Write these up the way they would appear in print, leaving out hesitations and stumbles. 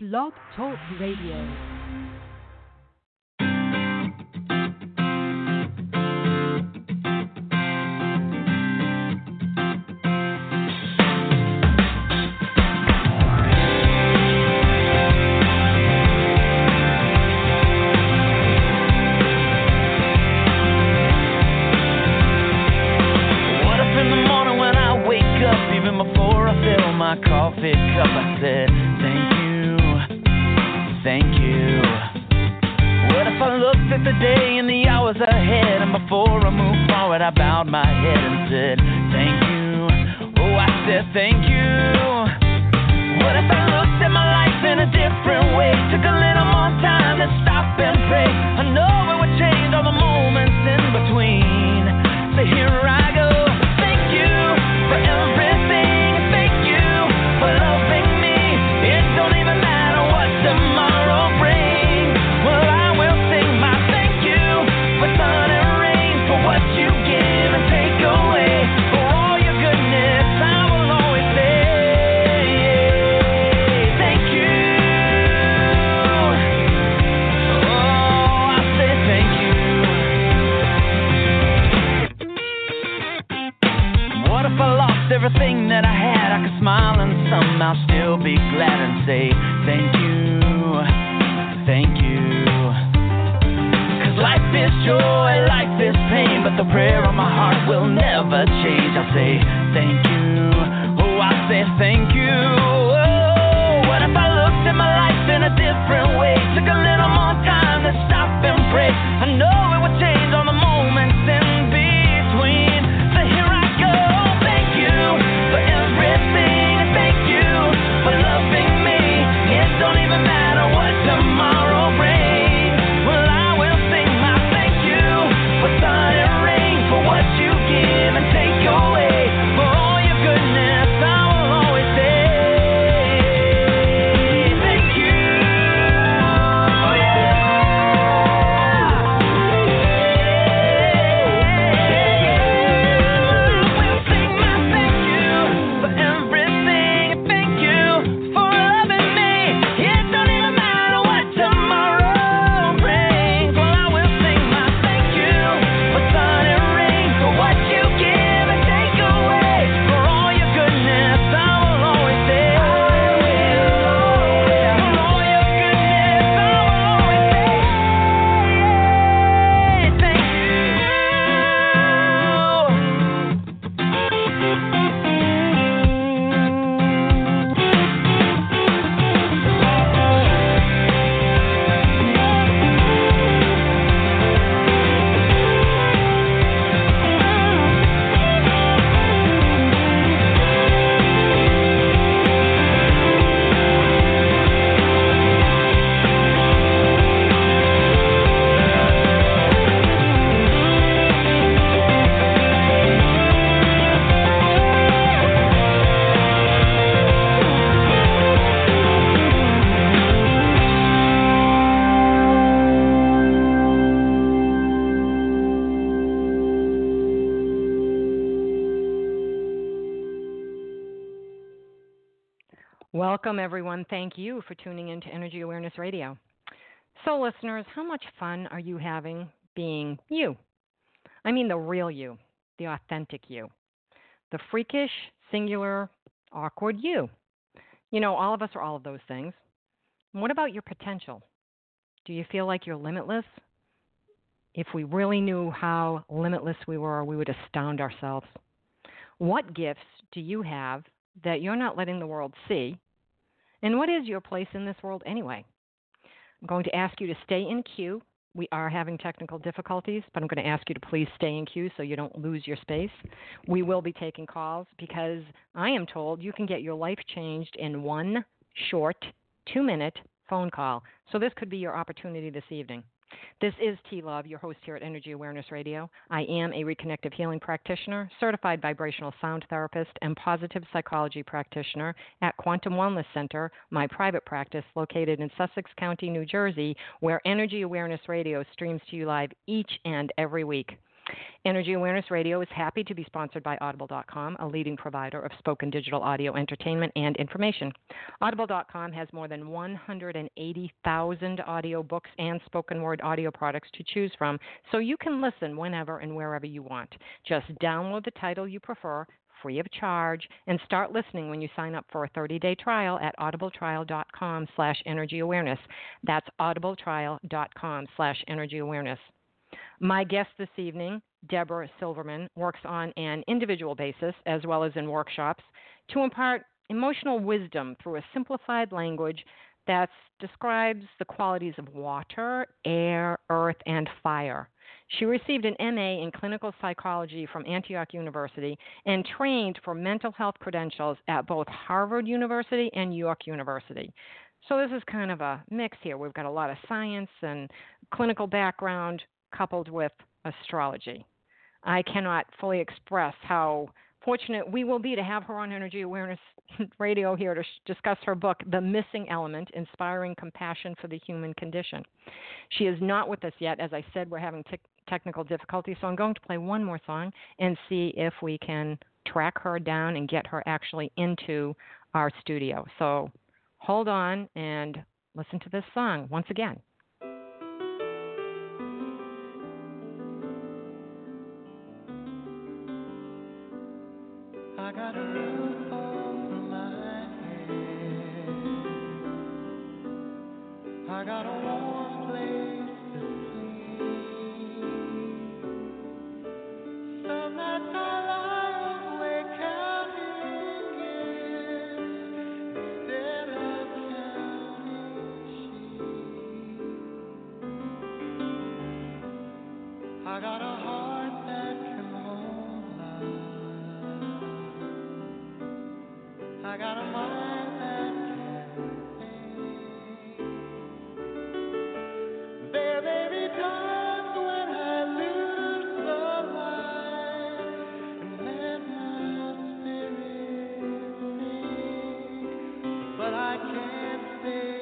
Blog Talk Radio. Welcome, everyone. Thank you for tuning in to Energy Awareness Radio. So, listeners, how much fun are you having being you? I mean the real you, the authentic you, the freakish, singular, awkward you. You know, all of us are all of those things. And what about your potential? Do you feel like you're limitless? If we really knew how limitless we were, we would astound ourselves. What gifts do you have that you're not letting the world see? And what is your place in this world anyway? I'm going to ask you to stay in queue. We are having technical difficulties, but I'm going to ask you to please stay in queue so you don't lose your space. We will be taking calls because I am told you can get your life changed in one short 2-minute phone call. So this could be your opportunity this evening. This is T. Love, your host here at Energy Awareness Radio. I am a Reconnective Healing Practitioner, Certified Vibrational Sound Therapist, and Positive Psychology Practitioner at Quantum Wellness Center, my private practice located in Sussex County, New Jersey, where Energy Awareness Radio streams to you live each and every week. Energy Awareness Radio is happy to be sponsored by Audible.com, a leading provider of spoken digital audio entertainment and information. Audible.com has more than 180,000 audio books and spoken word audio products to choose from, so you can listen whenever and wherever you want. Just download the title you prefer, free of charge, and start listening when you sign up for a 30-day trial at audibletrial.com/energyawareness. That's audibletrial.com/energyawareness. My guest this evening, Deborah Silverman, works on an individual basis as well as in workshops to impart emotional wisdom through a simplified language that describes the qualities of water, air, earth, and fire. She received an MA in clinical psychology from Antioch University and trained for mental health credentials at both Harvard University and York University. So this is kind of a mix here. We've got a lot of science and clinical background coupled with astrology. I cannot fully express how fortunate we will be to have her on Energy Awareness Radio here to discuss her book, The Missing Element: Inspiring Compassion for the Human Condition. She is not with us yet. As I said, we're having technical difficulties, so I'm going to play one more song and see if we can track her down and get her actually into our studio. So hold on and listen to this song once again. I got a roof over my head. I got a warm place to sleep. Some nights I lie awake counting years instead of counting sheep. I got a heart. I got a mind that can think. There may be times when I lose the light and let my spirit sink, but I can't stay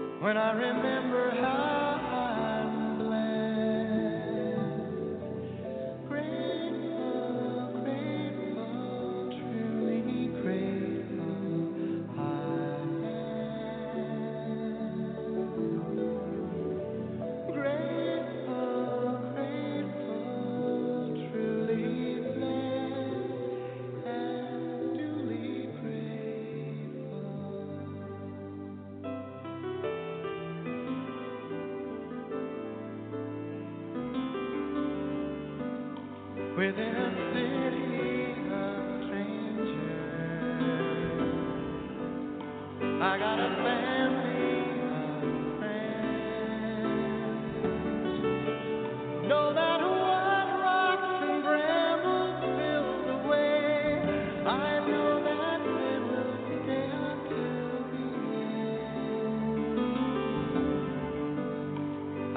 depressed when I remember how.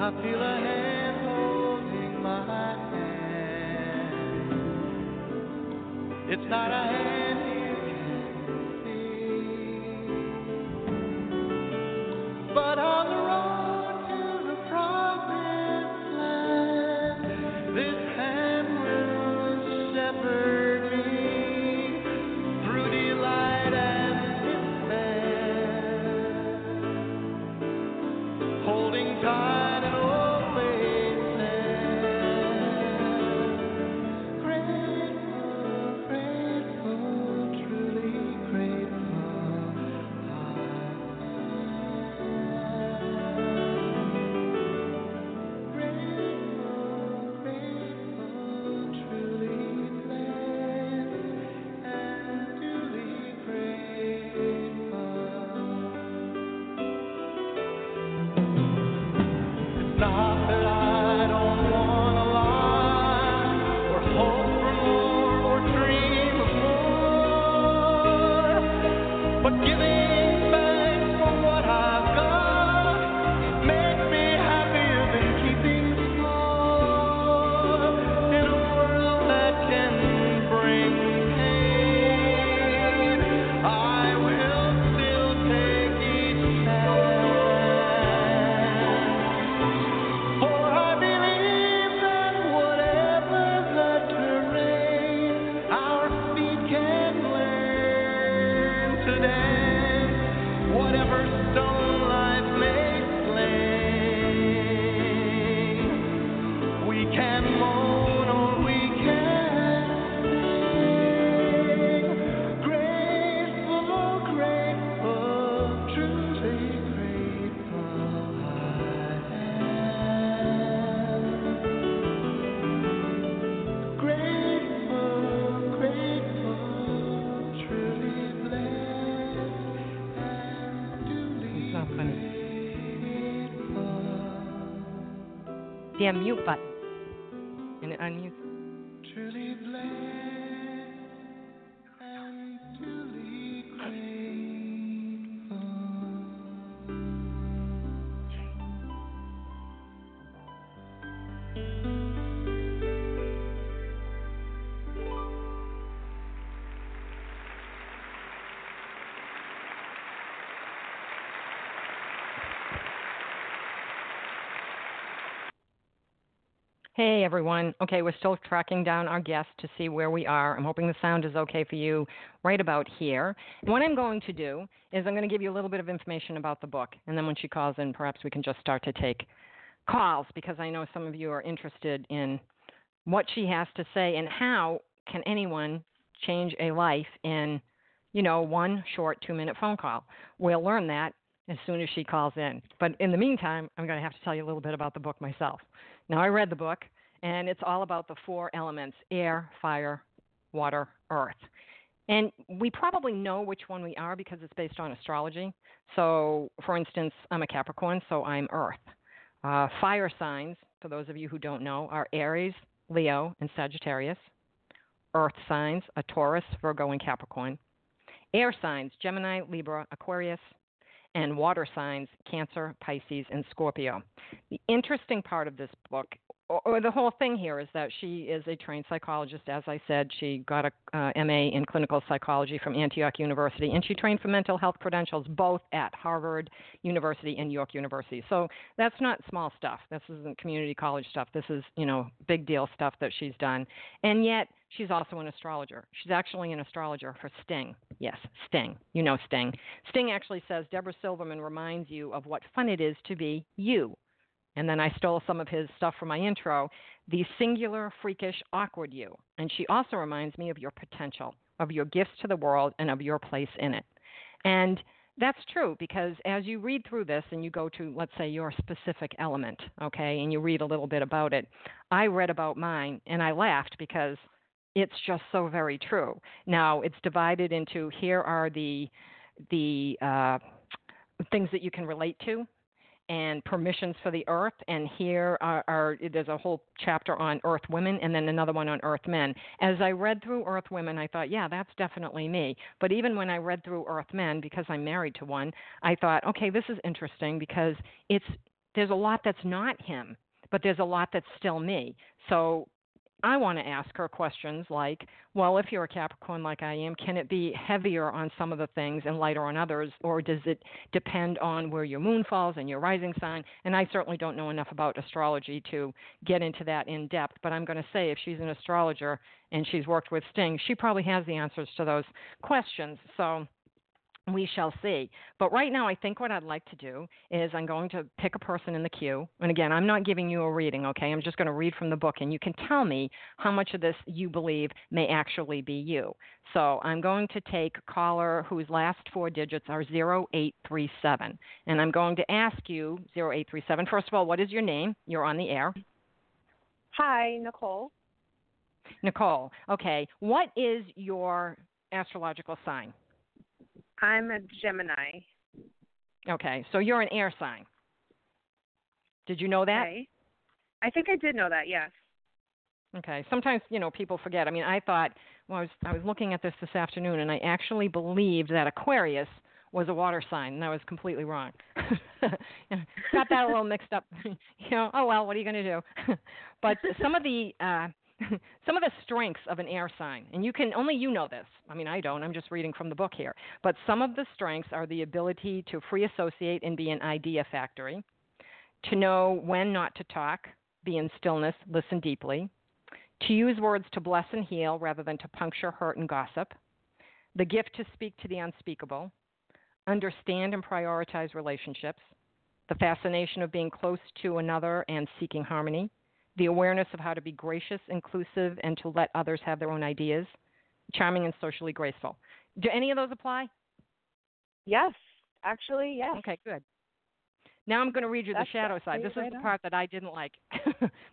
I feel a hand holding my hand. It's not a hand you can see, but on the road to the promised land, this hand will shepherd me through delight and despair, holding tight. the unmute button, and it unmutes. Truly blessed and truly grateful. Hey everyone. Okay, we're still tracking down our guest to see where we are. I'm hoping the sound is okay for you right about here. And what I'm going to do is I'm going to give you a little bit of information about the book, and then when she calls in, perhaps we can just start to take calls, because I know some of you are interested in what she has to say and how can anyone change a life in, one short 2-minute phone call. We'll learn that as soon as she calls in. But in the meantime, I'm going to have to tell you a little bit about the book myself. Now, I read the book, and it's all about the 4 elements: air, fire, water, earth. And we probably know which one we are because it's based on astrology. So, for instance, I'm a Capricorn, so I'm earth. Fire signs, for those of you who don't know, are Aries, Leo, and Sagittarius. Earth signs are Taurus, Virgo, and Capricorn. Air signs, Gemini, Libra, Aquarius. And water signs, Cancer, Pisces, and Scorpio. The interesting part of this book, or the whole thing here, is that she is a trained psychologist. As I said, she got a MA in clinical psychology from Antioch University, and she trained for mental health credentials both at Harvard University and York University. So that's not small stuff. This isn't community college stuff. This is, big deal stuff that she's done. And yet she's also an astrologer. She's actually an astrologer for Sting. Yes, Sting. You know Sting. Sting actually says, Deborah Silverman reminds you of what fun it is to be you. And then I stole some of his stuff from my intro, the singular, freakish, awkward you. And she also reminds me of your potential, of your gifts to the world, and of your place in it. And that's true, because as you read through this and you go to, let's say, your specific element, okay, and you read a little bit about it, I read about mine and I laughed because it's just so very true. Now, it's divided into, here are the things that you can relate to, and permissions for the earth, and here there's a whole chapter on earth women, and then another one on earth men. As I read through earth women, I thought, yeah, that's definitely me. But even when I read through earth men, because I'm married to one, I thought, okay, this is interesting, because there's a lot that's not him, but there's a lot that's still me. So I want to ask her questions like, well, if you're a Capricorn like I am, can it be heavier on some of the things and lighter on others, or does it depend on where your moon falls and your rising sign? And I certainly don't know enough about astrology to get into that in depth, but I'm going to say if she's an astrologer and she's worked with Sting, she probably has the answers to those questions. So we shall see. But right now, I think what I'd like to do is I'm going to pick a person in the queue. And again, I'm not giving you a reading, okay? I'm just going to read from the book, and you can tell me how much of this you believe may actually be you. So I'm going to take a caller whose last 4 digits are 0837. And I'm going to ask you, 0837, first of all, what is your name? You're on the air. Hi, Nicole. Nicole, okay. What is your astrological sign? I'm a Gemini. Okay, so you're an air sign. Did you know that? Okay. I think I did know that, yes. Okay, sometimes, people forget. I mean, I thought, well, I was looking at this afternoon, and I actually believed that Aquarius was a water sign, and I was completely wrong. Got that a little mixed up. Oh, well, what are you going to do? But some of the strengths of an air sign, and only you know this. I mean, I don't. I'm just reading from the book here. But some of the strengths are the ability to free associate and be an idea factory, to know when not to talk, be in stillness, listen deeply, to use words to bless and heal rather than to puncture, hurt, and gossip, the gift to speak to the unspeakable, understand and prioritize relationships, the fascination of being close to another and seeking harmony, the awareness of how to be gracious, inclusive, and to let others have their own ideas, charming and socially graceful. Do any of those apply? Yes, actually, yes. Okay, good. Now I'm going to read you the shadow side. This is the part that I didn't like.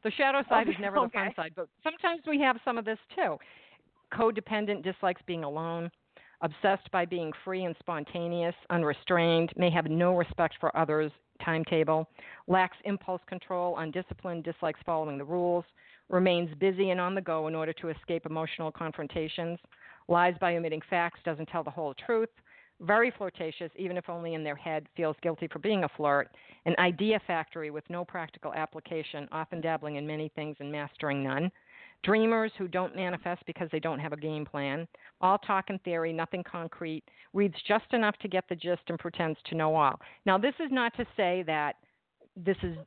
The shadow side is never the fun side, but sometimes we have some of this too. Codependent, dislikes being alone, obsessed by being free and spontaneous, unrestrained, may have no respect for others' timetable, lacks impulse control, undisciplined, dislikes following the rules, remains busy and on the go in order to escape emotional confrontations, lies by omitting facts, doesn't tell the whole truth, very flirtatious, even if only in their head, feels guilty for being a flirt, an idea factory with no practical application, often dabbling in many things and mastering none, dreamers who don't manifest because they don't have a game plan, all talk and theory, nothing concrete, reads just enough to get the gist and pretends to know all. Now, this is not to say that this is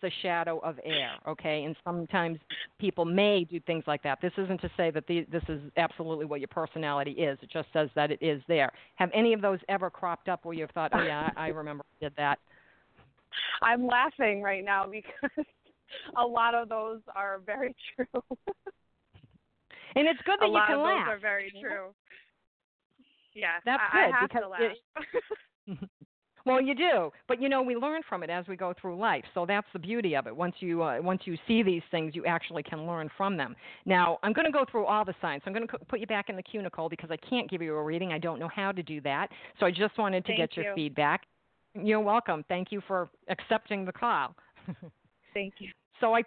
the shadow of air, okay? And sometimes people may do things like that. This isn't to say that this is absolutely what your personality is. It just says that it is there. Have any of those ever cropped up where you've thought, oh, yeah, I remember I did that? I'm laughing right now because a lot of those are very true. And it's good that you can laugh. A lot of those are very true. Yeah, that's good. I have to laugh. Well, you do, but you know we learn from it as we go through life. So that's the beauty of it. Once you see these things, you actually can learn from them. Now, I'm going to go through all the signs. I'm going to put you back in the cunicle because I can't give you a reading. I don't know how to do that. So I just wanted to get your feedback. You're welcome. Thank you for accepting the call. Thank you. So I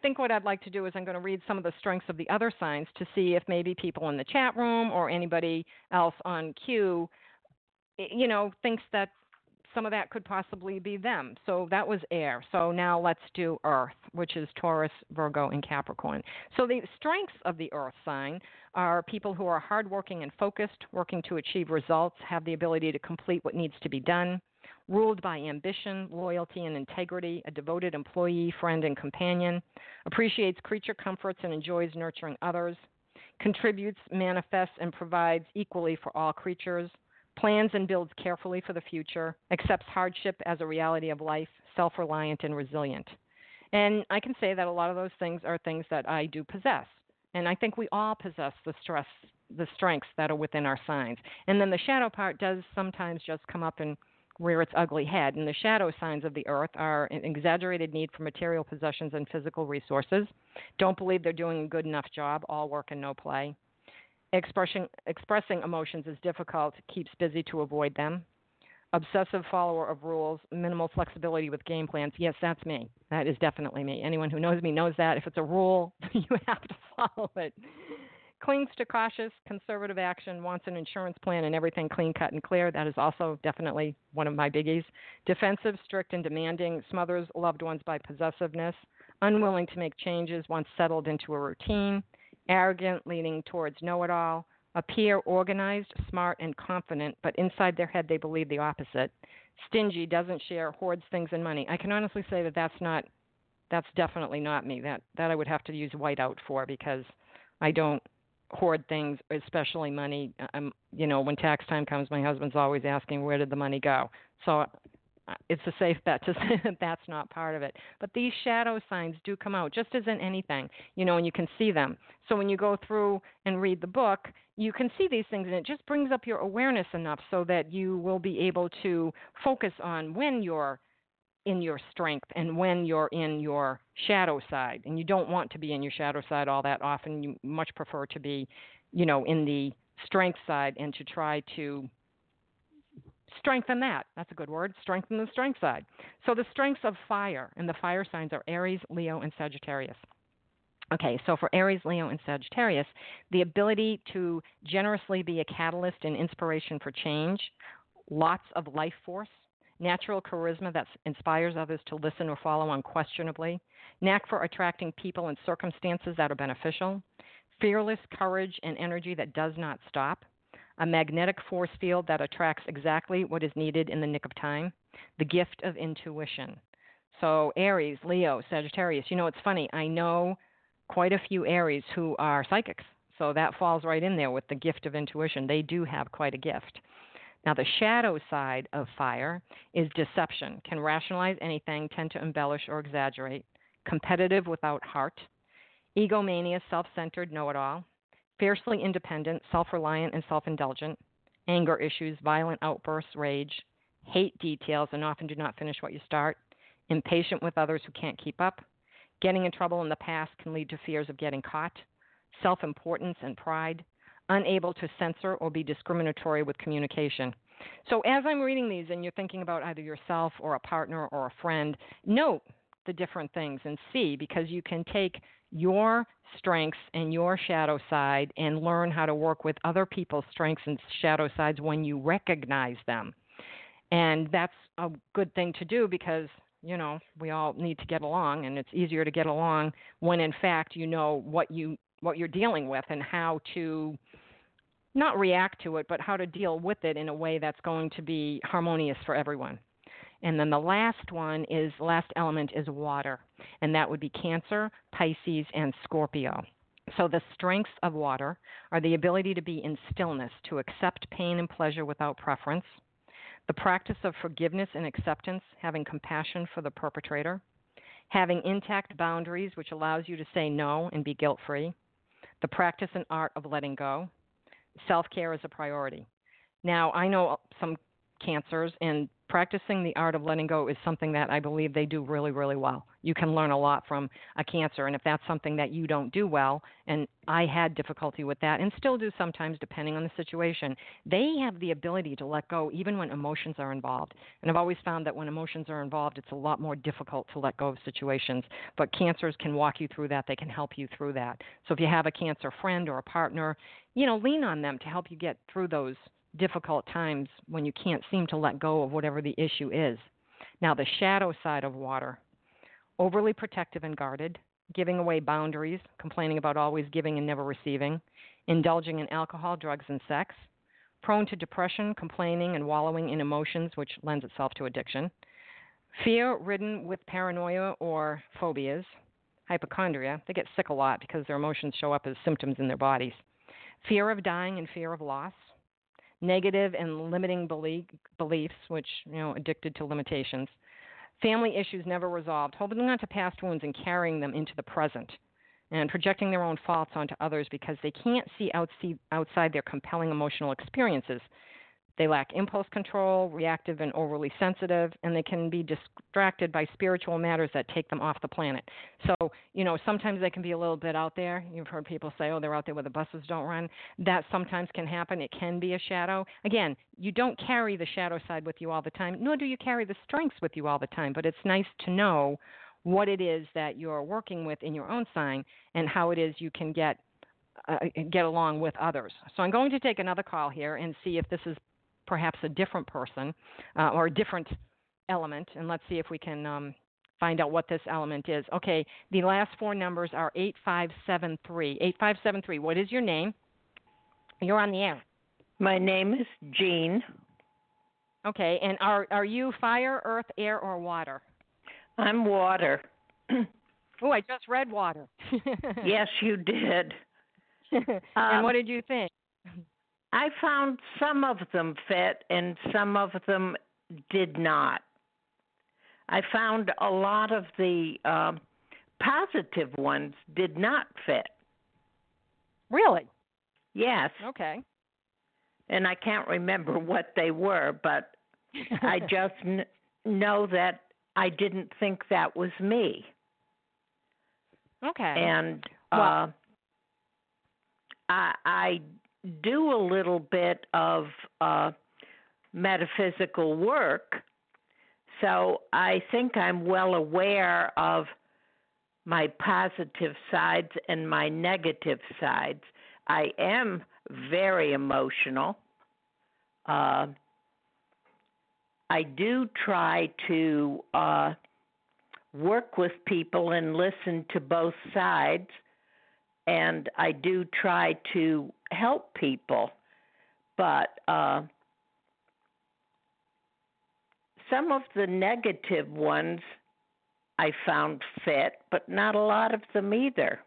think what I'd like to do is I'm going to read some of the strengths of the other signs to see if maybe people in the chat room or anybody else on cue, you know, thinks that some of that could possibly be them. So that was air. So now let's do earth, which is Taurus, Virgo, and Capricorn. So the strengths of the earth sign are people who are hardworking and focused, working to achieve results, have the ability to complete what needs to be done, ruled by ambition, loyalty, and integrity, a devoted employee, friend, and companion, appreciates creature comforts and enjoys nurturing others, contributes, manifests, and provides equally for all creatures, plans and builds carefully for the future, accepts hardship as a reality of life, self-reliant and resilient. And I can say that a lot of those things are things that I do possess. And I think we all possess the strengths that are within our signs. And then the shadow part does sometimes just come up and rear its ugly head. And the shadow signs of the earth are an exaggerated need for material possessions and physical resources, don't believe they're doing a good enough job, all work and no play. Expressing emotions is difficult, keeps busy to avoid them. Obsessive follower of rules, minimal flexibility with game plans. Yes, that's me. That is definitely me. Anyone who knows me knows that. If it's a rule, you have to follow it. Clings to cautious, conservative action, wants an insurance plan and everything clean, cut, and clear. That is also definitely one of my biggies. Defensive, strict, and demanding, smothers loved ones by possessiveness. Unwilling to make changes, once settled into a routine. Arrogant, leaning towards know-it-all, appear organized, smart, and confident, but inside their head they believe the opposite. Stingy, doesn't share, hoards things and money. I can honestly say that that's definitely not me. That I would have to use whiteout for because I don't hoard things, especially money. You know, when tax time comes, my husband's always asking, where did the money go? So it's a safe bet to say that that's not part of it. But these shadow signs do come out, just as in anything, you know, and you can see them. So when you go through and read the book, you can see these things, and it just brings up your awareness enough so that you will be able to focus on when you're in your strength and when you're in your shadow side. And you don't want to be in your shadow side all that often. You much prefer to be, you know, in the strength side and to try to strengthen that. That's a good word. Strengthen the strength side. So the strengths of fire, and the fire signs are Aries, Leo, and Sagittarius. Okay, so for Aries, Leo, and Sagittarius, the ability to generously be a catalyst and inspiration for change, lots of life force, natural charisma that inspires others to listen or follow unquestionably, knack for attracting people and circumstances that are beneficial, fearless courage and energy that does not stop, a magnetic force field that attracts exactly what is needed in the nick of time, the gift of intuition. So Aries, Leo, Sagittarius, you know, it's funny. I know quite a few Aries who are psychics, so that falls right in there with the gift of intuition. They do have quite a gift. Now, the shadow side of fire is deception, can rationalize anything, tend to embellish or exaggerate, competitive without heart, egomania, self-centered, know-it-all, fiercely independent, self-reliant, and self-indulgent, anger issues, violent outbursts, rage, hate details, and often do not finish what you start, impatient with others who can't keep up, getting in trouble in the past can lead to fears of getting caught, self-importance and pride, unable to censor or be discriminatory with communication. So as I'm reading these and you're thinking about either yourself or a partner or a friend, note the different things and see, because you can take your strengths and your shadow side and learn how to work with other people's strengths and shadow sides when you recognize them. And that's a good thing to do because, you know, we all need to get along, and it's easier to get along when, in fact, you know what you're dealing with and how to not react to it, but how to deal with it in a way that's going to be harmonious for everyone. And then the last element is water, and that would be Cancer, Pisces, and Scorpio. So the strengths of water are the ability to be in stillness, to accept pain and pleasure without preference, the practice of forgiveness and acceptance, having compassion for the perpetrator, having intact boundaries, which allows you to say no and be guilt-free, the practice and art of letting go. Self-care is a priority. Now, I know some Cancers, and practicing the art of letting go is something that I believe they do really, really well. You can learn a lot from a Cancer, and if that's something that you don't do well, and I had difficulty with that and still do sometimes depending on the situation, they have the ability to let go even when emotions are involved. And I've always found that when emotions are involved, it's a lot more difficult to let go of situations. But Cancers can walk you through that. They can help you through that. So if you have a Cancer friend or a partner, you know, lean on them to help you get through those difficult times when you can't seem to let go of whatever the issue is. Now, the shadow side of water: overly protective and guarded, giving away boundaries, complaining about always giving and never receiving, indulging in alcohol, drugs, and sex, prone to depression, complaining, and wallowing in emotions, which lends itself to addiction, fear-ridden with paranoia or phobias, hypochondria. They get sick a lot because their emotions show up as symptoms in their bodies, fear of dying and fear of loss, negative and limiting beliefs, which, you know, addicted to limitations, family issues never resolved, holding on to past wounds and carrying them into the present, and projecting their own faults onto others because they can't see outside their compelling emotional experiences. They lack impulse control, reactive and overly sensitive, and they can be distracted by spiritual matters that take them off the planet. So, you know, sometimes they can be a little bit out there. You've heard people say, oh, they're out there where the buses don't run. That sometimes can happen. It can be a shadow. Again, you don't carry the shadow side with you all the time, nor do you carry the strengths with you all the time, but it's nice to know what it is that you're working with in your own sign and how it is you can get along with others. So I'm going to take another call here and see if this is perhaps a different person or a different element, and let's see if we can find out what this element is. Okay, the last four numbers are 8573. 8573, what is your name? You're on the air. My name is Jean. Okay, and are you fire, earth, air, or water? I'm water. Oh, I just read water. Yes, you did. And what did you think? I found some of them fit and some of them did not. I found a lot of the positive ones did not fit. Really? Yes. Okay. And I can't remember what they were, but I just know that I didn't think that was me. Okay. And well, I do a little bit of metaphysical work, so I think I'm well aware of my positive sides and my negative sides. I am very emotional. I do try to work with people and listen to both sides, and I do try to help people, but some of the negative ones I found fit, but not a lot of them either.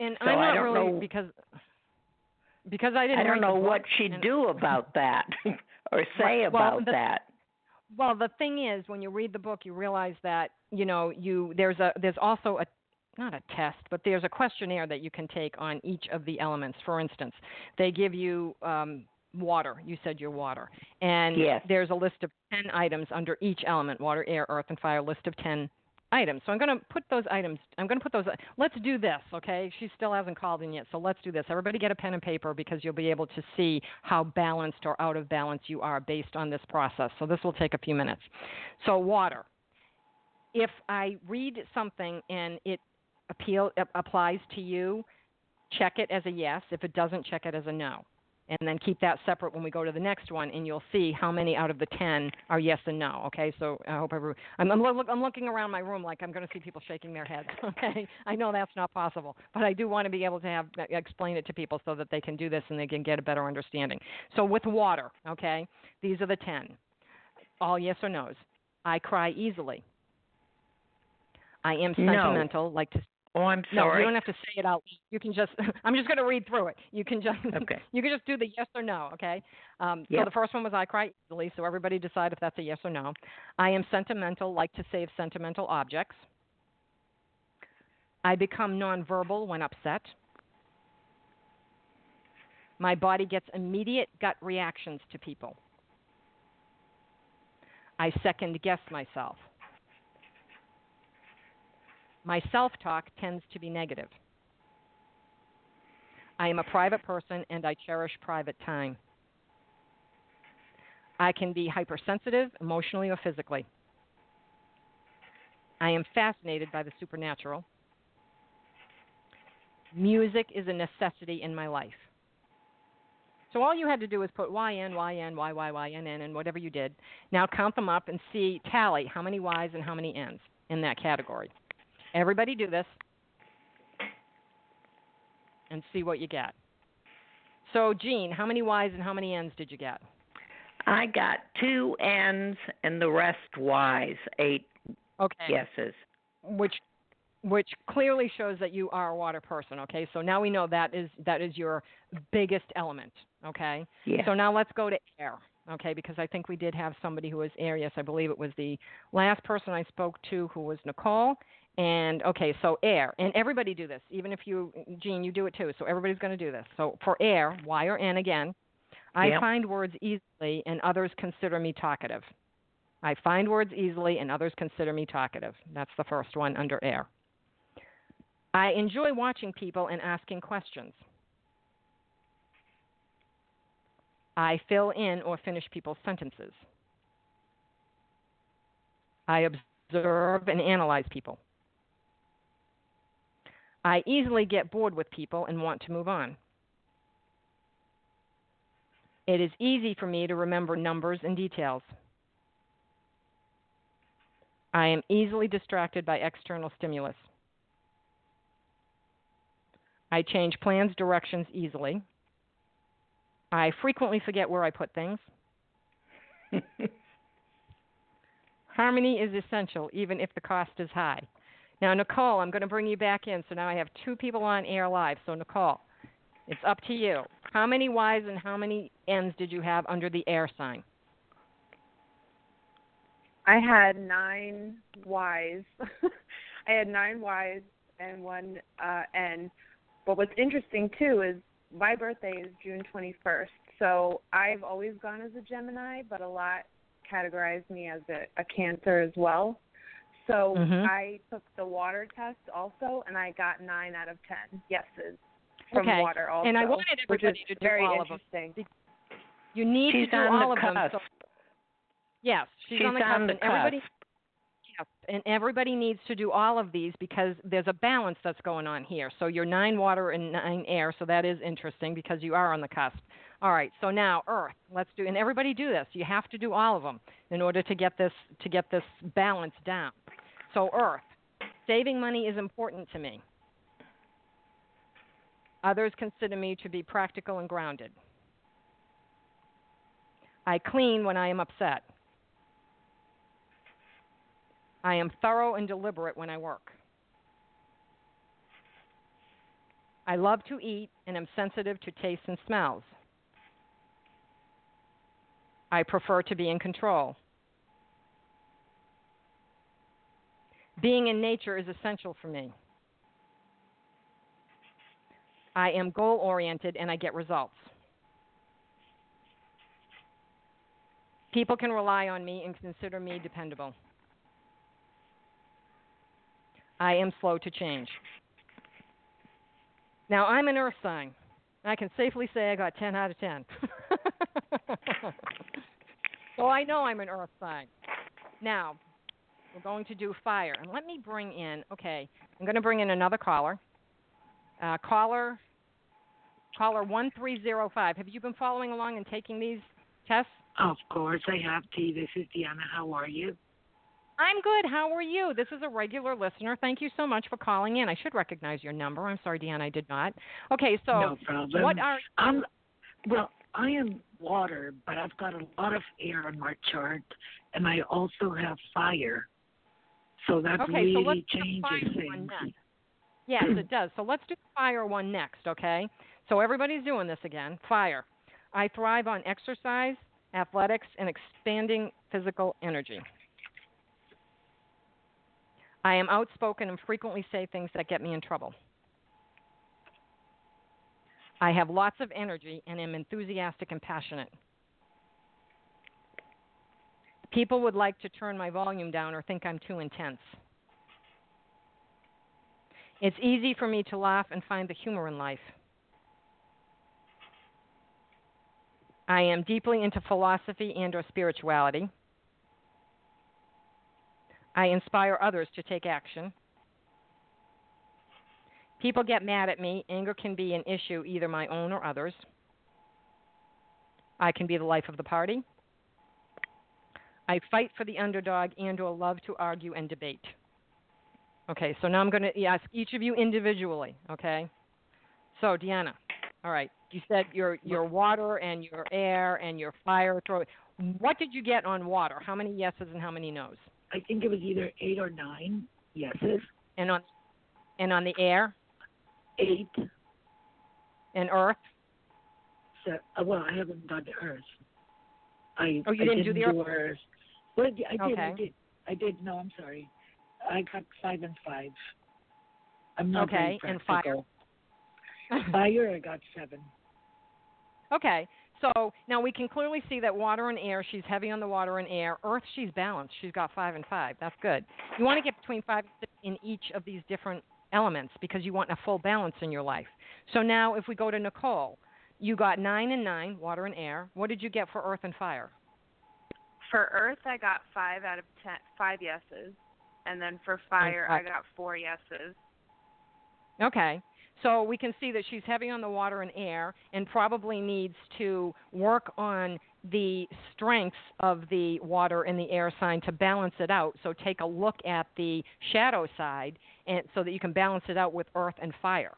And so I'm not really know, because I didn't. I don't know what she'd do about that or say about that. Well, the thing is, when you read the book, you realize that there's also not a test, but there's a questionnaire that you can take on each of the elements. For instance, they give you water. You said you're water. And yes, there's a list of 10 items under each element, water, air, earth, and fire, list of 10 items. So I'm going to put those items. Let's do this, okay? She still hasn't called in yet, so let's do this. Everybody get a pen and paper because you'll be able to see how balanced or out of balance you are based on this process. So this will take a few minutes. So water. If I read something and it applies to you, check it as a yes. If it doesn't, check it as a no. And then keep that separate when we go to the next one, and you'll see how many out of the 10 are yes and no, okay? So I hope everyone – I'm looking around my room like I'm going to see people shaking their heads, okay? I know that's not possible, but I do want to be able to explain it to people so that they can do this and they can get a better understanding. So with water, okay, these are the 10, all yes or no's. I cry easily. I am sentimental, no. Like to – Oh, I'm sorry. No, you don't have to say it out. You can just. I'm just going to read through it. You can just. Okay. You can just do the yes or no. Okay. Yep. So the first one was I cry easily. So everybody decide if that's a yes or no. I am sentimental. Like to save sentimental objects. I become nonverbal when upset. My body gets immediate gut reactions to people. I second guess myself. My self-talk tends to be negative. I am a private person and I cherish private time. I can be hypersensitive, emotionally or physically. I am fascinated by the supernatural. Music is a necessity in my life. So all you had to do was put YN, YN, YYYNN, and whatever you did. Now count them up and see, tally, how many Ys and how many Ns in that category. Everybody do this and see what you get. So, Jean, how many Ys and how many Ns did you get? I got 2 Ns and the rest Ys, 8 okay. Yeses. Which clearly shows that you are a water person, okay? So now we know that is your biggest element, okay? Yeah. So now let's go to air. Okay, because I think we did have somebody who was air. Yes, I believe it was the last person I spoke to who was Nicole. And, okay, so air. And everybody do this, even if you, Jean, you do it too. So everybody's going to do this. So for air, Y or N again, I find words easily and others consider me talkative. I find words easily and others consider me talkative. That's the first one under air. I enjoy watching people and asking questions. I fill in or finish people's sentences. I observe and analyze people. I easily get bored with people and want to move on. It is easy for me to remember numbers and details. I am easily distracted by external stimulus. I change plans, directions easily. I frequently forget where I put things. Harmony is essential, even if the cost is high. Now, Nicole, I'm going to bring you back in. So now I have 2 people on air live. So, Nicole, it's up to you. How many Ys and how many Ns did you have under the air sign? I had 9 Ys. I had 9 Ys and 1 N. But what's interesting, too, is my birthday is June 21st, so I've always gone as a Gemini, but a lot categorized me as a Cancer as well. So I took the water test also, and I got 9 out of 10 yeses from water also. And I wanted everybody to do all of them. You need to do all of them. So, yes, she's on the cusp. And everybody needs to do all of these because there's a balance that's going on here. So you're 9 water and 9 air, so that is interesting because you are on the cusp. All right, so now earth. Let's do, and everybody do this. You have to do all of them in order to get this balance down. So earth, saving money is important to me. Others consider me to be practical and grounded. I clean when I am upset. I am thorough and deliberate when I work. I love to eat and am sensitive to tastes and smells. I prefer to be in control. Being in nature is essential for me. I am goal-oriented and I get results. People can rely on me and consider me dependable. I am slow to change. Now, I'm an earth sign. I can safely say I got 10 out of 10. So I know I'm an earth sign. Now, we're going to do fire. And let me bring in, okay, I'm going to bring in another caller. Caller 1305. Have you been following along and taking these tests? Of course I have, T. This is Deanna. How are you? I'm good. How are you? This is a regular listener. Thank you so much for calling in. I should recognize your number. I'm sorry, Deanna, I did not. Okay, so no problem. What are well, I am water, but I've got a lot of air on my chart, and I also have fire. So that really changes things. Yes, it does. So let's do fire one next, okay? So everybody's doing this again. Fire. I thrive on exercise, athletics, and expanding physical energy. I am outspoken and frequently say things that get me in trouble. I have lots of energy and am enthusiastic and passionate. People would like to turn my volume down or think I'm too intense. It's easy for me to laugh and find the humor in life. I am deeply into philosophy and or spirituality. I inspire others to take action. People get mad at me. Anger can be an issue, either my own or others. I can be the life of the party. I fight for the underdog and or love to argue and debate. Okay, so now I'm going to ask each of you individually, okay? So, Deanna, all right, you said your water and your air and your fire. What did you get on water? How many yeses and how many nos? I think it was either 8 or 9 yeses. And on the air? 8. And earth? So, well, I haven't done earth. I didn't do earth? Well, I did. No, I'm sorry. I got 5 and 5. I'm not very practical. And fire? Fire, I got 7. Okay. So now we can clearly see that water and air, she's heavy on the water and air. Earth, she's balanced. She's got 5 and 5. That's good. You want to get between 5 and 6 in each of these different elements because you want a full balance in your life. So now if we go to Nicole, you got 9 and 9, water and air. What did you get for earth and fire? For earth, I got 5 out of 10, 5 yeses. And then for fire, I got 4 yeses. Okay. So we can see that she's heavy on the water and air and probably needs to work on the strengths of the water and the air sign to balance it out. So take a look at the shadow side and so that you can balance it out with earth and fire.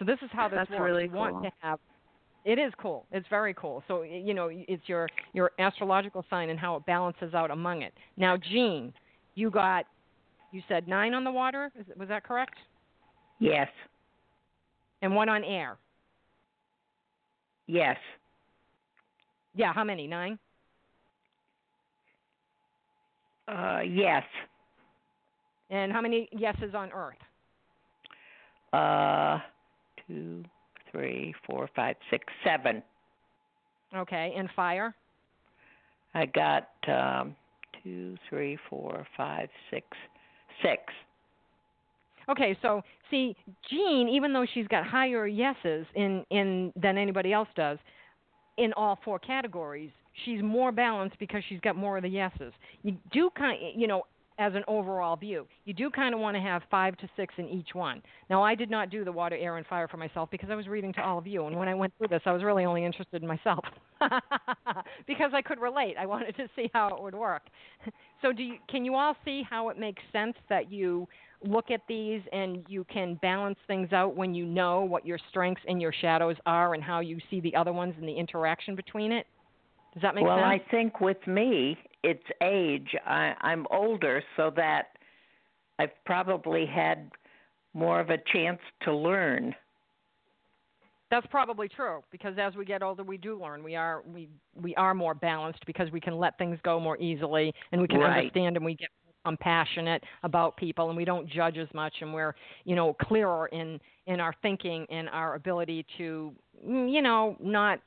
So this is how this works. That's really cool. It is cool. It's very cool. So, you know, it's your astrological sign and how it balances out among it. Now, Jean, you said 9 on the water. Was that correct? Yes. And 1 on air. Yes. Yeah, how many? 9? Yes. And how many yeses on earth? 2, 3, 4, 5, 6, 7. Okay, and fire? I got 2, 3, 4, 5, 6. Okay, so see, Jean, even though she's got higher yeses in than anybody else does, in all 4 categories, she's more balanced because she's got more of the yeses. You do as an overall view, you do kind of want to have 5 to 6 in each one. Now, I did not do the water, air, and fire for myself because I was reading to all of you, and when I went through this, I was really only interested in myself because I could relate. I wanted to see how it would work. So, can you all see how it makes sense that you look at these and you can balance things out when you know what your strengths and your shadows are and how you see the other ones and the interaction between it? Does that make sense? Well, I think with me, it's age. I'm older, so that I've probably had more of a chance to learn. That's probably true, because as we get older, we do learn. We are more balanced because we can let things go more easily, and we can understand, and we get compassionate about people, and we don't judge as much, and we're, clearer in our thinking and our ability to, not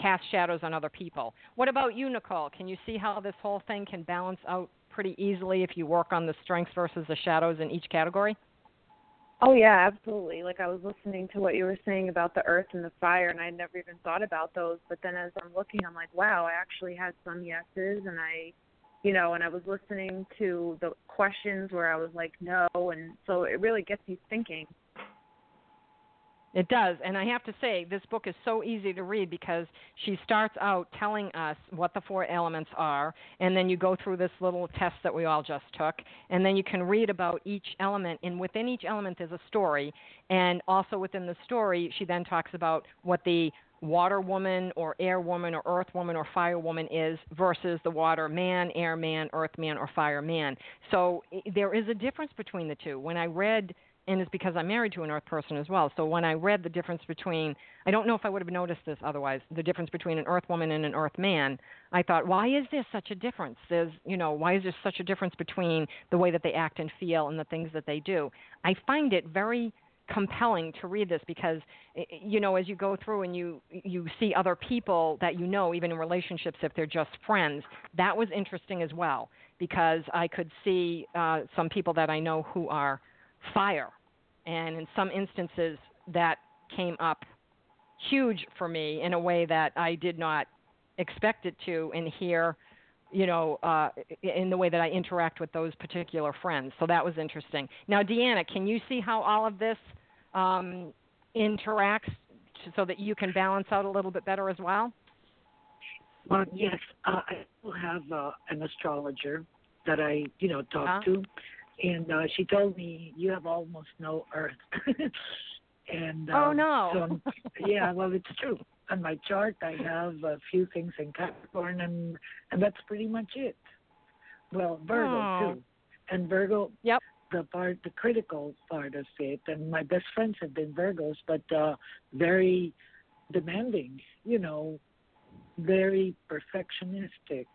cast shadows on other people. What about you, Nicole? Can you see how this whole thing can balance out pretty easily if you work on the strengths versus the shadows in each category? Oh, yeah, absolutely. Like, I was listening to what you were saying about the earth and the fire, and I never even thought about those. But then as I'm looking, I'm like, wow, I actually had some yeses, and I was listening to the questions where I was like, no, and so it really gets you thinking. It does, and I have to say, this book is so easy to read because she starts out telling us what the four elements are, and then you go through this little test that we all just took, and then you can read about each element, and within each element there's a story, and also within the story, she then talks about what the water woman or air woman or earth woman or fire woman is versus the water man, air man, earth man, or fire man. So there is a difference between the two. When I read... And it's because I'm married to an earth person as well. So when I read the difference between, I don't know if I would have noticed this otherwise, the difference between an earth woman and an earth man, I thought, why is there such a difference? Why is there such a difference between the way that they act and feel and the things that they do? I find it very compelling to read this because, as you go through and you see other people that you know, even in relationships, if they're just friends, that was interesting as well because I could see some people that I know who are fire. And in some instances, that came up huge for me in a way that I did not expect it to and hear, in the way that I interact with those particular friends. So that was interesting. Now, Deanna, can you see how all of this interacts so that you can balance out a little bit better as well? Well, yes. I do have an astrologer that I, talk to. And she told me, you have almost no earth. And oh, no. So, yeah, well, it's true. On my chart, I have a few things in Capricorn, and that's pretty much it. Well, Virgo, too. And Virgo, yep. The critical part of it. And my best friends have been Virgos, but very demanding, very perfectionistic.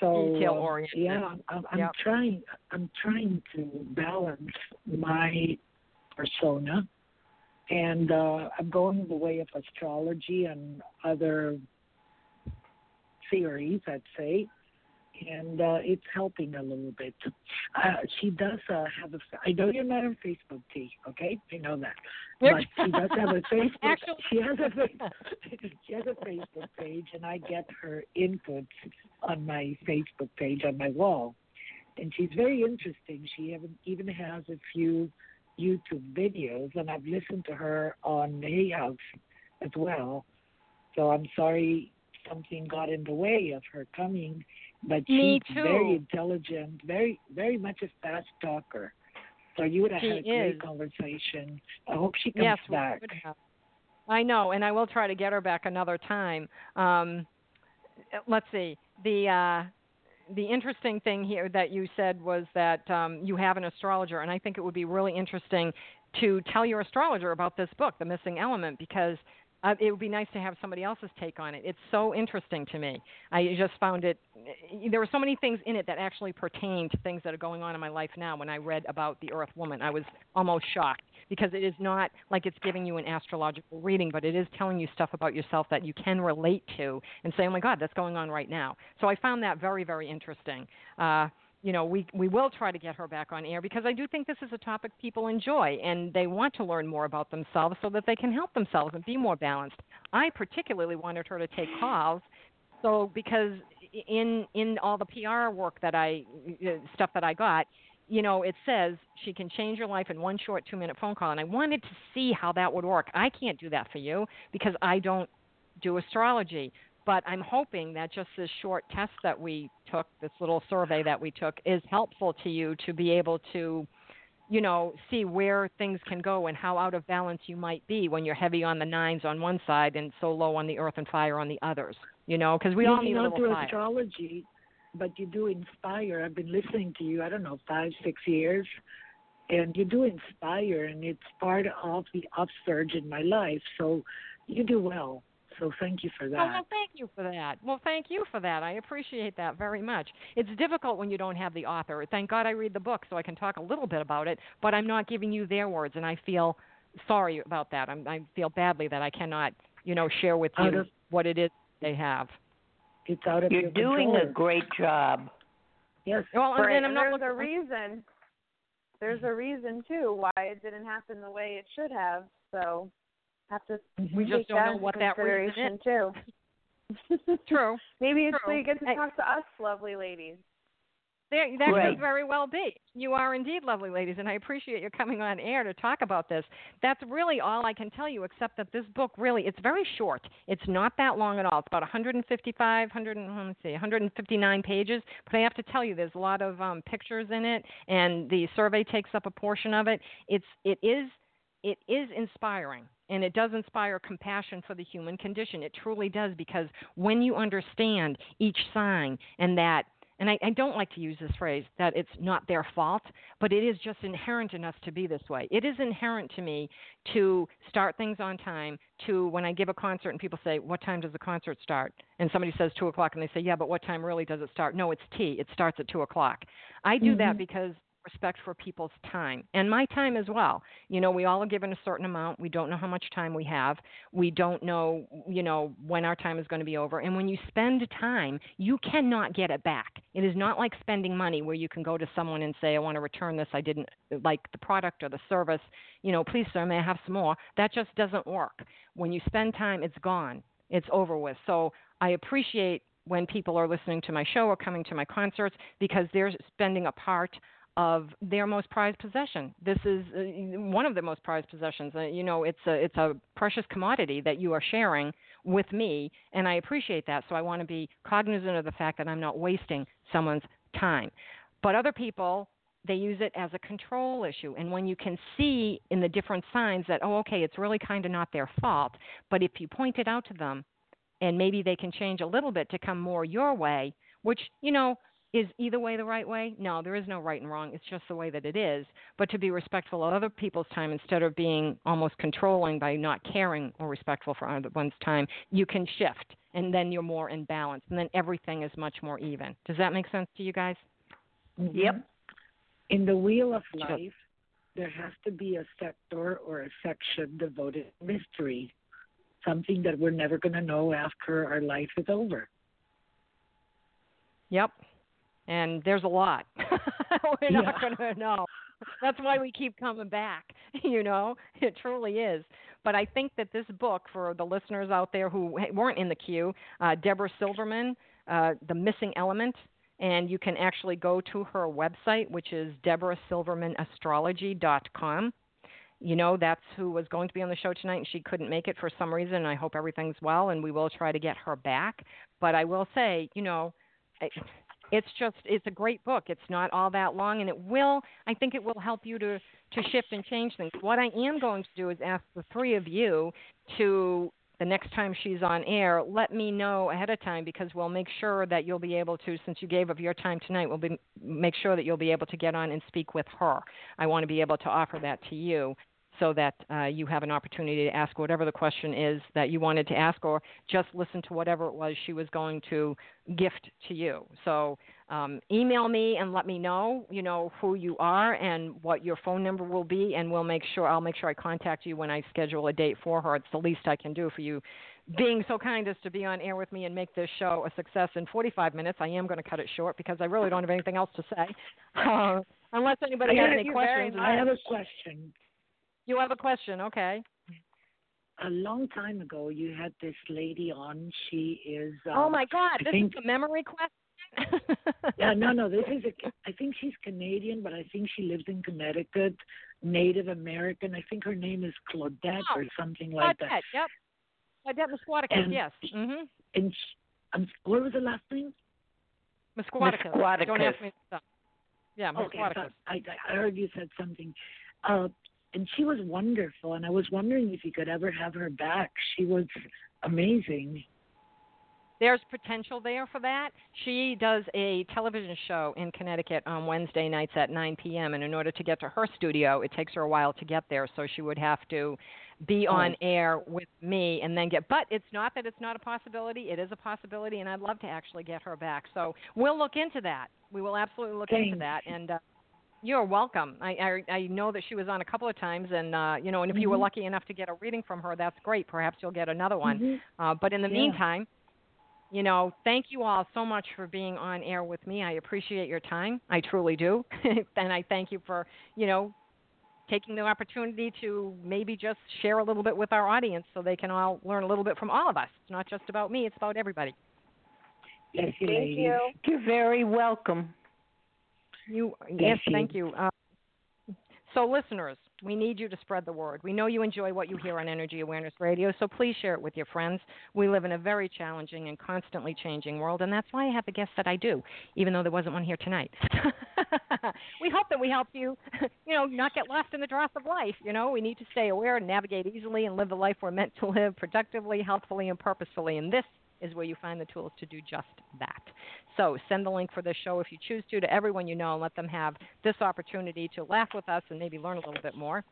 So, yeah, I'm trying to balance my persona, and I'm going the way of astrology and other theories, I'd say, and it's helping a little bit. She does have a – I know you're not on Facebook, T, okay? I know that. But she does have a Facebook – she has a Facebook page, and I get her inputs on my Facebook page on my wall. And she's very interesting. She even has a few YouTube videos, and I've listened to her on Hay House as well. So I'm sorry something got in the way of her coming, but she's very intelligent, very, very much a fast talker. So you would have had a great conversation. I hope she comes back. I know, and I will try to get her back another time. Let's see. The interesting thing here that you said was that you have an astrologer, and I think it would be really interesting to tell your astrologer about this book, The Missing Element, because it would be nice to have somebody else's take on it. It's so interesting to me. I just found it – there were so many things in it that actually pertain to things that are going on in my life now. When I read about the Earth Woman, I was almost shocked because it is not like it's giving you an astrological reading, but it is telling you stuff about yourself that you can relate to and say, oh, my God, that's going on right now. So I found that very, very interesting. We will try to get her back on air because I do think this is a topic people enjoy and they want to learn more about themselves so that they can help themselves and be more balanced. I particularly wanted her to take calls because in all the PR work that I got, it says she can change your life in one short 2-minute phone call, and I wanted to see how that would work. I can't do that for you because I don't do astrology. But I'm hoping that just this short test that we took, this little survey that we took, is helpful to you to be able to, see where things can go and how out of balance you might be when you're heavy on the 9s on one side and so low on the earth and fire on the others, because we all need a little fire. You don't do astrology, but you do inspire. I've been listening to you, I don't know, 5-6 years, and you do inspire, and it's part of the upsurge in my life. So you do well. So thank you for that. Oh, well, thank you for that. I appreciate that very much. It's difficult when you don't have the author. Thank God I read the book so I can talk a little bit about it, but I'm not giving you their words, and I feel sorry about that. I feel badly that I cannot, share with you what it is they have. It's out of your control. You're doing a great job. Yes. Well, and then I'm not looking for a reason. there's a reason, too, why it didn't happen the way it should have. So we just don't know what that reason is. Too. True. Maybe it's so you get to talk to us lovely ladies. That could very well be. You are indeed lovely ladies, and I appreciate you coming on air to talk about this. That's really all I can tell you, except that this book really, it's very short. It's not that long at all. It's about 159 pages. But I have to tell you, there's a lot of pictures in it, and the survey takes up a portion of it. It is inspiring. And it does inspire compassion for the human condition. It truly does, because when you understand each sign and that, and I don't like to use this phrase, that it's not their fault, but it is just inherent in us to be this way. It is inherent to me to start things on time, to when I give a concert and people say, what time does the concert start? And somebody says 2 o'clock, and they say, yeah, but what time really does it start? No, it's T. It starts at 2 o'clock. I do that because respect for people's time and my time as well. You know, we all are given a certain amount. We don't know how much time we have. We don't know, you know, when our time is going to be over. And when you spend time, you cannot get it back. It is not like spending money where you can go to someone and say, I want to return this. I didn't like the product or the service. You know, please, sir, may I have some more? That just doesn't work. When you spend time, it's gone. It's over with. So I appreciate when people are listening to my show or coming to my concerts, because they're spending a part of their most prized possession. This is one of the most prized possessions. You know, it's a precious commodity that you are sharing with me, and I appreciate that. So I want to be cognizant of the fact that I'm not wasting someone's time. But other people, they use it as a control issue. And when you can see in the different signs that, oh, okay, it's really kind of not their fault, but if you point it out to them, and maybe they can change a little bit to come more your way, which, you know, is either way the right way? No, there is no right and wrong. It's just the way that it is. But to be respectful of other people's time instead of being almost controlling by not caring or respectful for other one's time, you can shift, and then you're more in balance, and then everything is much more even. Does that make sense to you guys? Mm-hmm. Yep. In the wheel of life, there has to be a sector or a section devoted to mystery, something that we're never going to know after our life is over. Yep. And there's a lot. We're not going to know. That's why we keep coming back, you know. It truly is. But I think that this book, for the listeners out there who weren't in the queue, Deborah Silverman, The Missing Element, and you can actually go to her website, which is DeborahSilvermanAstrology.com. You know, that's who was going to be on the show tonight, and she couldn't make it for some reason, and I hope everything's well, and we will try to get her back. But I will say, you know, it's a great book. It's not all that long, and I think it will help you to shift and change things. What I am going to do is ask the three of you to, the next time she's on air, let me know ahead of time, because we'll make sure that you'll be able to, since you gave of your time tonight, make sure that you'll be able to get on and speak with her. I want to be able to offer that to you, so that you have an opportunity to ask whatever the question is that you wanted to ask, or just listen to whatever it was she was going to gift to you. So email me and let me know, you know, who you are and what your phone number will be, and I'll make sure I contact you when I schedule a date for her. It's the least I can do for you being so kind as to be on air with me and make this show a success in 45 minutes. I am going to cut it short because I really don't have anything else to say. Unless anybody has any questions. I have a question. You have a question, okay. A long time ago, you had this lady on. She is... oh, my God. This is a memory question? No. This is I think she's Canadian, but I think she lives in Connecticut, Native American. I think her name is Claudette or something like that. Yep. Claudette Musquatica, yes. Mm-hmm. And what was the last name? Musquatica. Don't ask me stuff. Yeah, Musquatica. Okay, I heard you said something. And she was wonderful, and I was wondering if you could ever have her back. She was amazing. There's potential there for that. She does a television show in Connecticut on Wednesday nights at 9 p.m., and in order to get to her studio, it takes her a while to get there, so she would have to be on air with me and then get... But it's not that it's not a possibility. It is a possibility, and I'd love to actually get her back. So we'll look into that. We will absolutely look into that, and... You're welcome. I know that she was on a couple of times, and you know, and if you were lucky enough to get a reading from her, that's great. Perhaps you'll get another one. But in the meantime, You know, thank you all so much for being on air with me. I appreciate your time. I truly do. And I thank you for, you know, taking the opportunity to maybe just share a little bit with our audience so they can all learn a little bit from all of us. It's not just about me. It's about everybody. Thank you, ladies. You're very welcome. Thank you. So listeners, we need you to spread the word. We know you enjoy what you hear on Energy Awareness Radio, so please share it with your friends. We live in a very challenging and constantly changing world, and that's why I have the guest that I do, even though there wasn't one here tonight. We hope that we help you, you know, not get lost in the dross of life. You know, we need to stay aware and navigate easily and live the life we're meant to live productively, helpfully, and purposefully. And this is where you find the tools to do just that. So send the link for this show, if you choose to everyone you know, and let them have this opportunity to laugh with us and maybe learn a little bit more.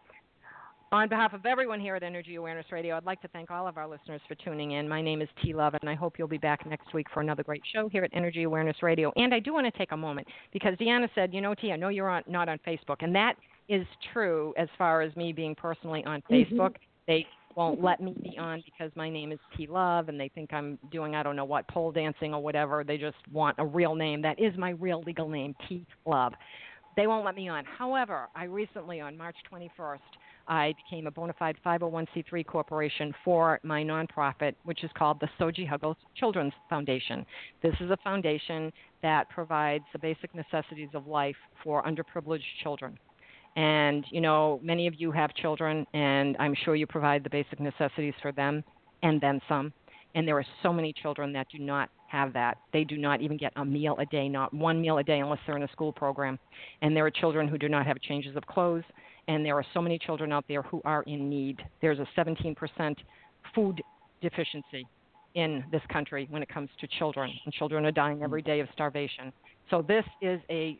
On behalf of everyone here at Energy Awareness Radio, I'd like to thank all of our listeners for tuning in. My name is T. Love, and I hope you'll be back next week for another great show here at Energy Awareness Radio. And I do want to take a moment, because Deanna said, you know, T, I know you're not on Facebook, and that is true as far as me being personally on Facebook. They won't let me be on because my name is T. Love, and they think I'm doing, I don't know what, pole dancing or whatever. They just want a real name. That is my real legal name, T. Love. They won't let me on. However, I recently, on March 21st, I became a bona fide 501c3 corporation for my nonprofit, which is called the Soji Huggles Children's Foundation. This is a foundation that provides the basic necessities of life for underprivileged children. And, you know, many of you have children, and I'm sure you provide the basic necessities for them and then some. And there are so many children that do not have that. They do not even get a meal a day, not one meal a day unless they're in a school program. And there are children who do not have changes of clothes. And there are so many children out there who are in need. There's a 17% food deficiency in this country when it comes to children. And children are dying every day of starvation. So this is a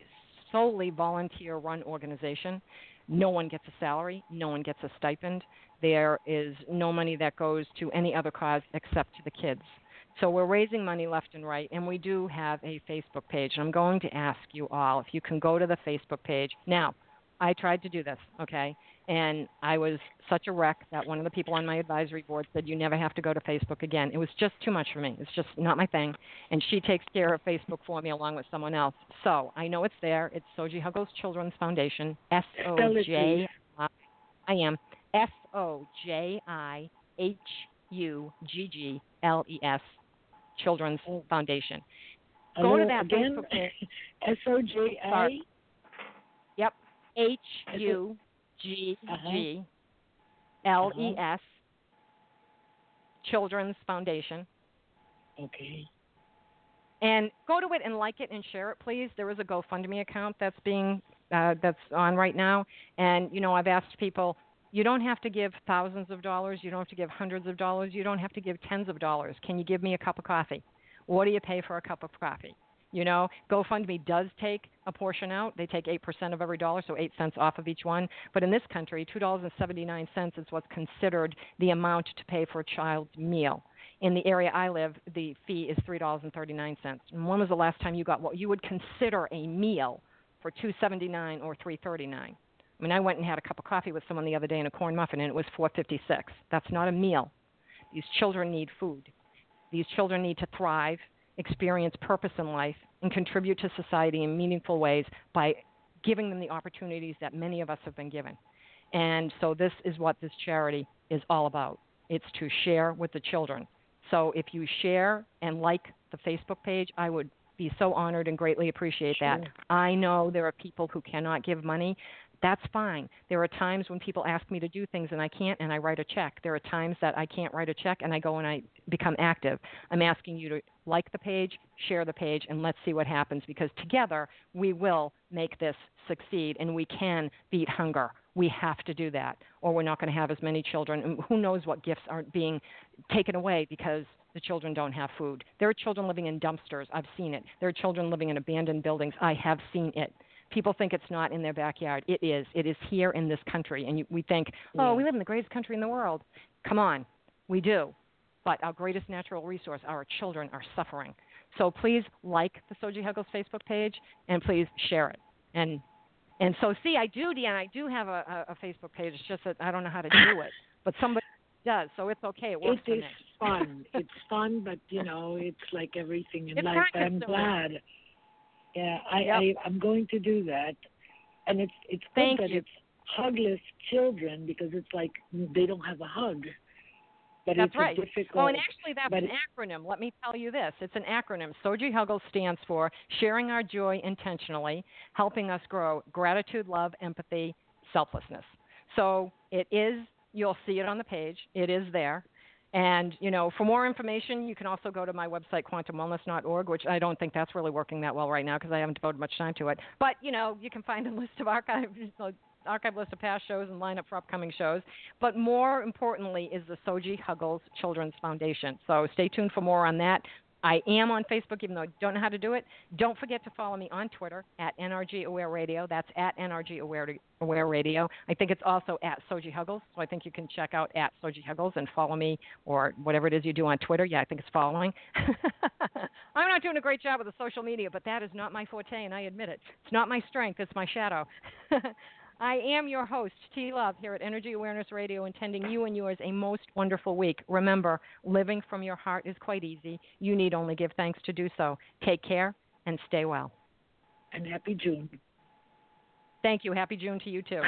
solely volunteer-run organization. No one gets a salary. No one gets a stipend. There is no money that goes to any other cause except to the kids. So we're raising money left and right, and we do have a Facebook page. And I'm going to ask you all if you can go to the Facebook page. Now, I tried to do this, okay, and I was such a wreck that one of the people on my advisory board said, you never have to go to Facebook again. It was just too much for me. It's just not my thing, and she takes care of Facebook for me along with someone else. So I know it's there. It's Soji Huggles Children's Foundation, Sojihuggles Children's Foundation. Go to that again? Facebook page. S-O-J-I? Yep. Huggles Children's Foundation. Okay. And go to it and like it and share it, please. There is a GoFundMe account that's being that's on right now, and you know I've asked people. You don't have to give thousands of dollars. You don't have to give hundreds of dollars. You don't have to give tens of dollars. Can you give me a cup of coffee? What do you pay for a cup of coffee? You know, GoFundMe does take a portion out. They take 8% of every dollar, so 8 cents off of each one. But in this country, $2.79 is what's considered the amount to pay for a child's meal. In the area I live, the fee is $3.39. And when was the last time you got what you would consider a meal for $2.79 or $3.39? I mean, I went and had a cup of coffee with someone the other day and a corn muffin, and it was $4.56. That's not a meal. These children need food. These children need to thrive, experience purpose in life, and contribute to society in meaningful ways by giving them the opportunities that many of us have been given. And so this is what this charity is all about. It's to share with the children. So if you share and like the Facebook page, I would be so honored and greatly appreciate that. I know there are people who cannot give money. That's fine. There are times when people ask me to do things and I can't, and I write a check. There are times that I can't write a check, and I go and I become active. I'm asking you to like the page, share the page, and let's see what happens, because together we will make this succeed, and we can beat hunger. We have to do that, or we're not going to have as many children. And who knows what gifts aren't being taken away because the children don't have food. There are children living in dumpsters. I've seen it. There are children living in abandoned buildings. I have seen it. People think it's not in their backyard. It is. It is here in this country. And we think, we live in the greatest country in the world. Come on. We do. But our greatest natural resource, our children, are suffering. So please like the Soji Huggles Facebook page, and please share it. And so, see, I do, Deanna, I do have a Facebook page. It's just that I don't know how to do it. But somebody does, so it's okay. It works for me. fun. It's fun, but, you know, it's like everything in life. I'm glad. Yeah, I'm going to do that. And it's good that it's hugless children, because it's like they don't have a hug. But that's right. Oh, and actually that's an acronym. Let me tell you this. It's an acronym. Soji Huggles stands for sharing our joy intentionally, helping us grow, gratitude, love, empathy, selflessness. So it is, you'll see it on the page. It is there. And, you know, for more information, you can also go to my website, quantumwellness.org, which I don't think that's really working that well right now because I haven't devoted much time to it. But, you know, you can find a list of archive list of past shows and line up for upcoming shows. But more importantly is the Soji Huggles Children's Foundation. So stay tuned for more on that. I am on Facebook, even though I don't know how to do it. Don't forget to follow me on Twitter at NRG Aware Radio. That's at NRG Aware Radio. I think it's also at Soji Huggles. So I think you can check out at Soji Huggles and follow me or whatever it is you do on Twitter. Yeah, I think it's following. I'm not doing a great job with the social media, but that is not my forte, and I admit it. It's not my strength. It's my shadow. I am your host, T. Love, here at Energy Awareness Radio, intending you and yours a most wonderful week. Remember, living from your heart is quite easy. You need only give thanks to do so. Take care and stay well. And happy June. Thank you. Happy June to you, too.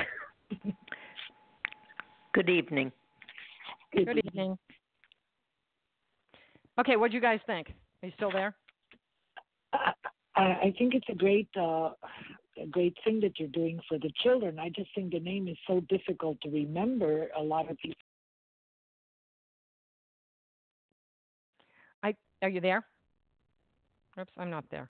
Good evening. Good evening. Okay, what do you guys think? Are you still there? I think it's a great thing that you're doing for the children. I just think the name is so difficult to remember. A lot of people. Are you there? Oops, I'm not there.